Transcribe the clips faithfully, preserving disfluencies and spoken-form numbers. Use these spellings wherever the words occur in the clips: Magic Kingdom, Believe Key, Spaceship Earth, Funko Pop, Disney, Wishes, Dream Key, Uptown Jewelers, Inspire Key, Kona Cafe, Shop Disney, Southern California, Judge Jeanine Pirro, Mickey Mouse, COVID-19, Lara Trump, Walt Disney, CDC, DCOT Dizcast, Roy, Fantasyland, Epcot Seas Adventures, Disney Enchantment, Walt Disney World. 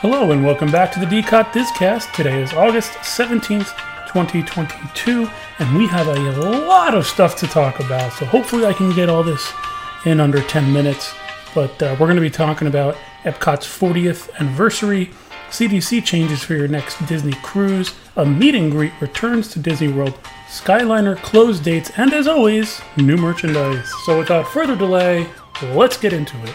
Hello and welcome back to the D C O T Dizcast. Today is August seventeenth, twenty twenty-two, and we have a lot of stuff to talk about. So hopefully I can get all this in under ten minutes. But uh, we're going to be talking about EPCOT's fortieth anniversary, C D C changes for your next Disney cruise, a meet and greet, returns to Disney World, Skyliner close dates, and as always, new merchandise. So without further delay, let's get into it.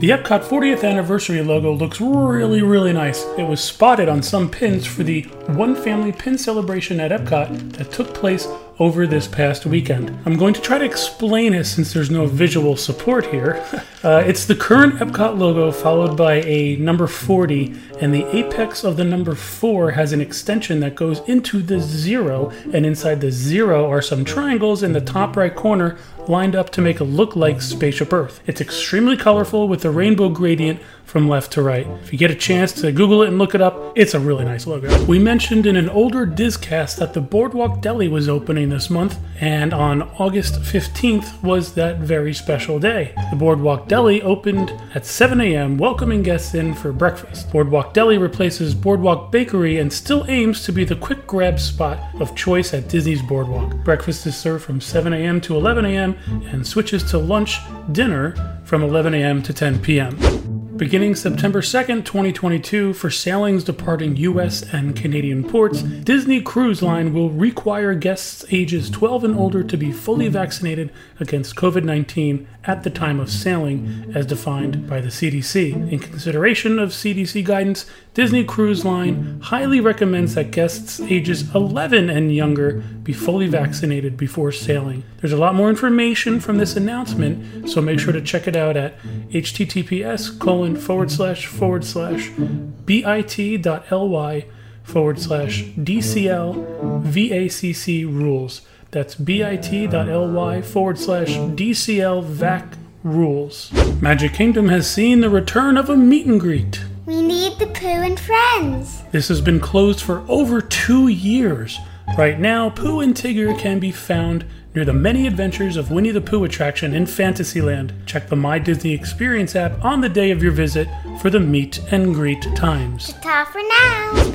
The EPCOT fortieth anniversary logo looks really, really nice. It was spotted on some pins for the One Family Pin Celebration at EPCOT that took place over this past weekend. I'm going to try to explain it since there's no visual support here. Uh, it's the current EPCOT logo followed by a number forty, and the apex of the number four has an extension that goes into the zero, and inside the zero are some triangles in the top right corner lined up to make it look like Spaceship Earth. It's extremely colorful with a rainbow gradient from left to right. If you get a chance to Google it and look it up, it's a really nice logo. We mentioned in an older Dizcast that the Boardwalk Deli was opening this month, and on August fifteenth was that very special day. The Boardwalk Deli opened at seven a.m., welcoming guests in for breakfast. Boardwalk Deli replaces Boardwalk Bakery and still aims to be the quick grab spot of choice at Disney's Boardwalk. Breakfast is served from seven a.m. to eleven a.m. and switches to lunch, dinner from eleven a.m. to ten p.m. Beginning September second, twenty twenty-two, for sailings departing U S and Canadian ports, Disney Cruise Line will require guests ages twelve and older to be fully vaccinated against covid nineteen at the time of sailing, as defined by the C D C. In consideration of C D C guidance, Disney Cruise Line highly recommends that guests ages eleven and younger be fully vaccinated before sailing. There's a lot more information from this announcement, so make sure to check it out at https colon forward slash forward slash bit.ly forward slash DCL VACC rules. That's bit.ly forward slash DCL VAC rules. Magic Kingdom has seen the return of a meet and greet. We need the Pooh and friends. This has been closed for over two years. Right now, Pooh and Tigger can be found near the Many Adventures of Winnie the Pooh attraction in Fantasyland. Check the My Disney Experience app on the day of your visit for the meet and greet times. Ta-ta for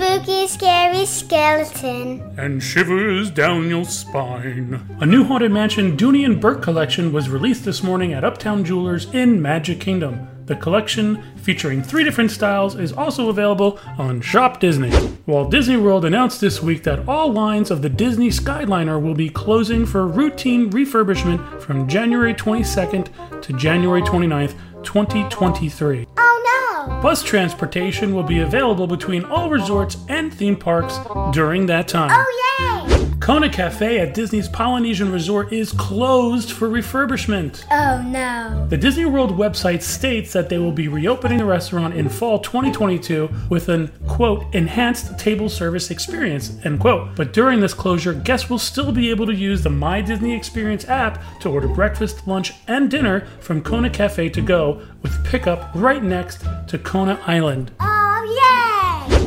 now. Spooky, scary skeleton. And shivers down your spine. A new Haunted Mansion Dooney and Burke collection was released this morning at Uptown Jewelers in Magic Kingdom. The collection, featuring three different styles, is also available on Shop Disney. Walt Disney World announced this week that all lines of the Disney Skyliner will be closing for routine refurbishment from January twenty-second to January twenty-ninth, twenty twenty-three. Oh no! Bus transportation will be available between all resorts and theme parks during that time. Oh yay! Kona Cafe at Disney's Polynesian Resort is closed for refurbishment. Oh no. The Disney World website states that they will be reopening the restaurant in fall twenty twenty-two with an, quote, enhanced table service experience, end quote. But during this closure, guests will still be able to use the My Disney Experience app to order breakfast, lunch, and dinner from Kona Cafe to go, with pickup right next to Kona Island. Oh yay!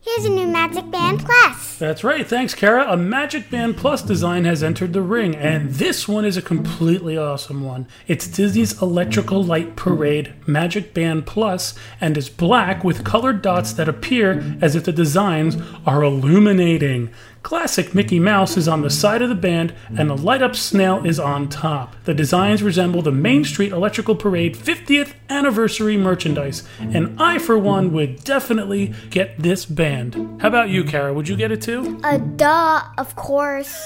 Here's a new Magic Band Plus. That's right. Thanks, Kara. A Magic Band Plus design has entered the ring, and this one is a completely awesome one. It's Disney's Electrical Light Parade Magic Band Plus, and is black with colored dots that appear as if the designs are illuminating. Classic Mickey Mouse is on the side of the band, and a light-up snail is on top. The designs resemble the Main Street Electrical Parade fiftieth anniversary merchandise, and I, for one, would definitely get this band. How about you, Kara? Would you get it too? Uh, duh, of course.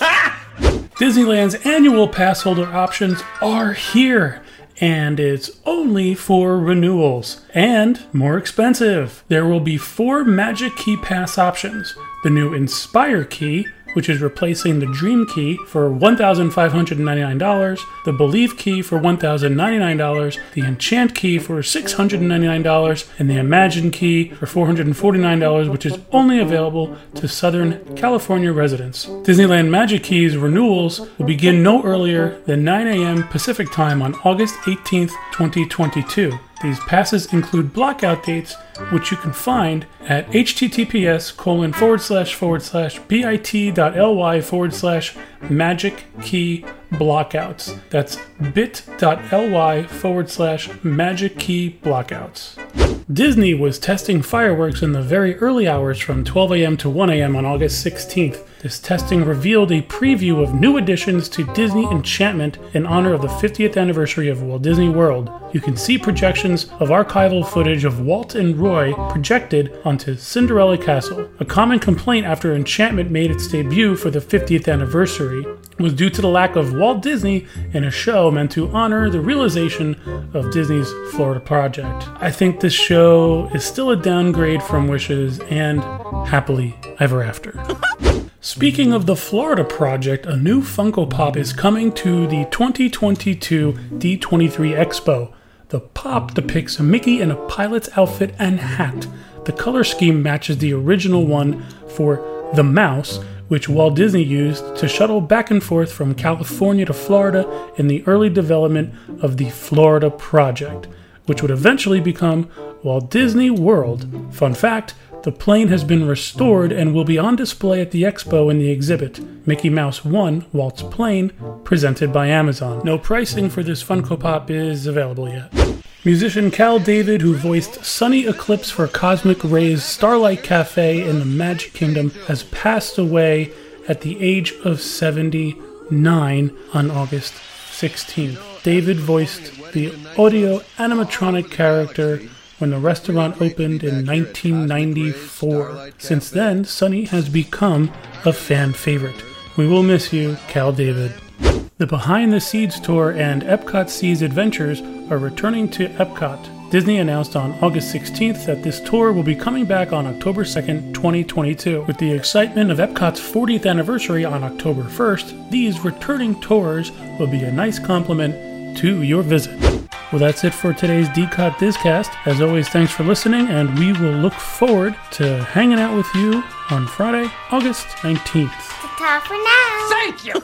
Disneyland's annual pass holder options are here. And it's only for renewals and more expensive. There will be four Magic Key pass options. The new Inspire Key, which is replacing the Dream Key, for one thousand five hundred ninety-nine dollars, the Believe Key for one thousand ninety-nine dollars, the Enchant Key for six hundred ninety-nine dollars, and the Imagine Key for four hundred forty-nine dollars, which is only available to Southern California residents. Disneyland Magic Keys renewals will begin no earlier than nine a.m. Pacific Time on August eighteenth, twenty twenty-two. These passes include blockout dates, which you can find at https colon forward slash forward slash bit.ly forward slash magic key blockouts. That's bit.ly forward slash magic key blockouts. Disney was testing fireworks in the very early hours from twelve a.m. to one a.m. on August sixteenth. This testing revealed a preview of new additions to Disney Enchantment in honor of the fiftieth anniversary of Walt Disney World. You can see projections of archival footage of Walt and Roy projected onto Cinderella Castle. A common complaint after Enchantment made its debut for the fiftieth anniversary was due to the lack of Walt Disney in a show meant to honor the realization of Disney's Florida Project. I think this show is still a downgrade from Wishes and Happily Ever After. Speaking of the Florida Project, a new Funko Pop is coming to the twenty twenty-two D twenty-three Expo. The pop depicts Mickey in a pilot's outfit and hat. The color scheme matches the original one for the mouse, which Walt Disney used to shuttle back and forth from California to Florida in the early development of the Florida Project, which would eventually become Walt Disney World. Fun fact, the plane has been restored and will be on display at the expo in the exhibit, Mickey Mouse one, Walt's Plane, presented by Amazon. No pricing for this Funko Pop is available yet. Musician Cal David, who voiced Sunny Eclipse for Cosmic Ray's Starlight Cafe in the Magic Kingdom, has passed away at the age of seventy-nine on August sixteenth. David voiced the audio animatronic character when the restaurant opened in nineteen ninety-four. Since then, Sunny has become a fan favorite. We will miss you, Cal David. The Behind the Seeds Tour and Epcot Seas Adventures are returning to Epcot. Disney announced on August sixteenth that this tour will be coming back on October second, twenty twenty-two. With the excitement of Epcot's fortieth anniversary on October first, these returning tours will be a nice complement to your visit. Well, that's it for today's D C O T Dizcast. As always, thanks for listening, and we will look forward to hanging out with you on Friday, August nineteenth. Ta-ta for now. Thank you.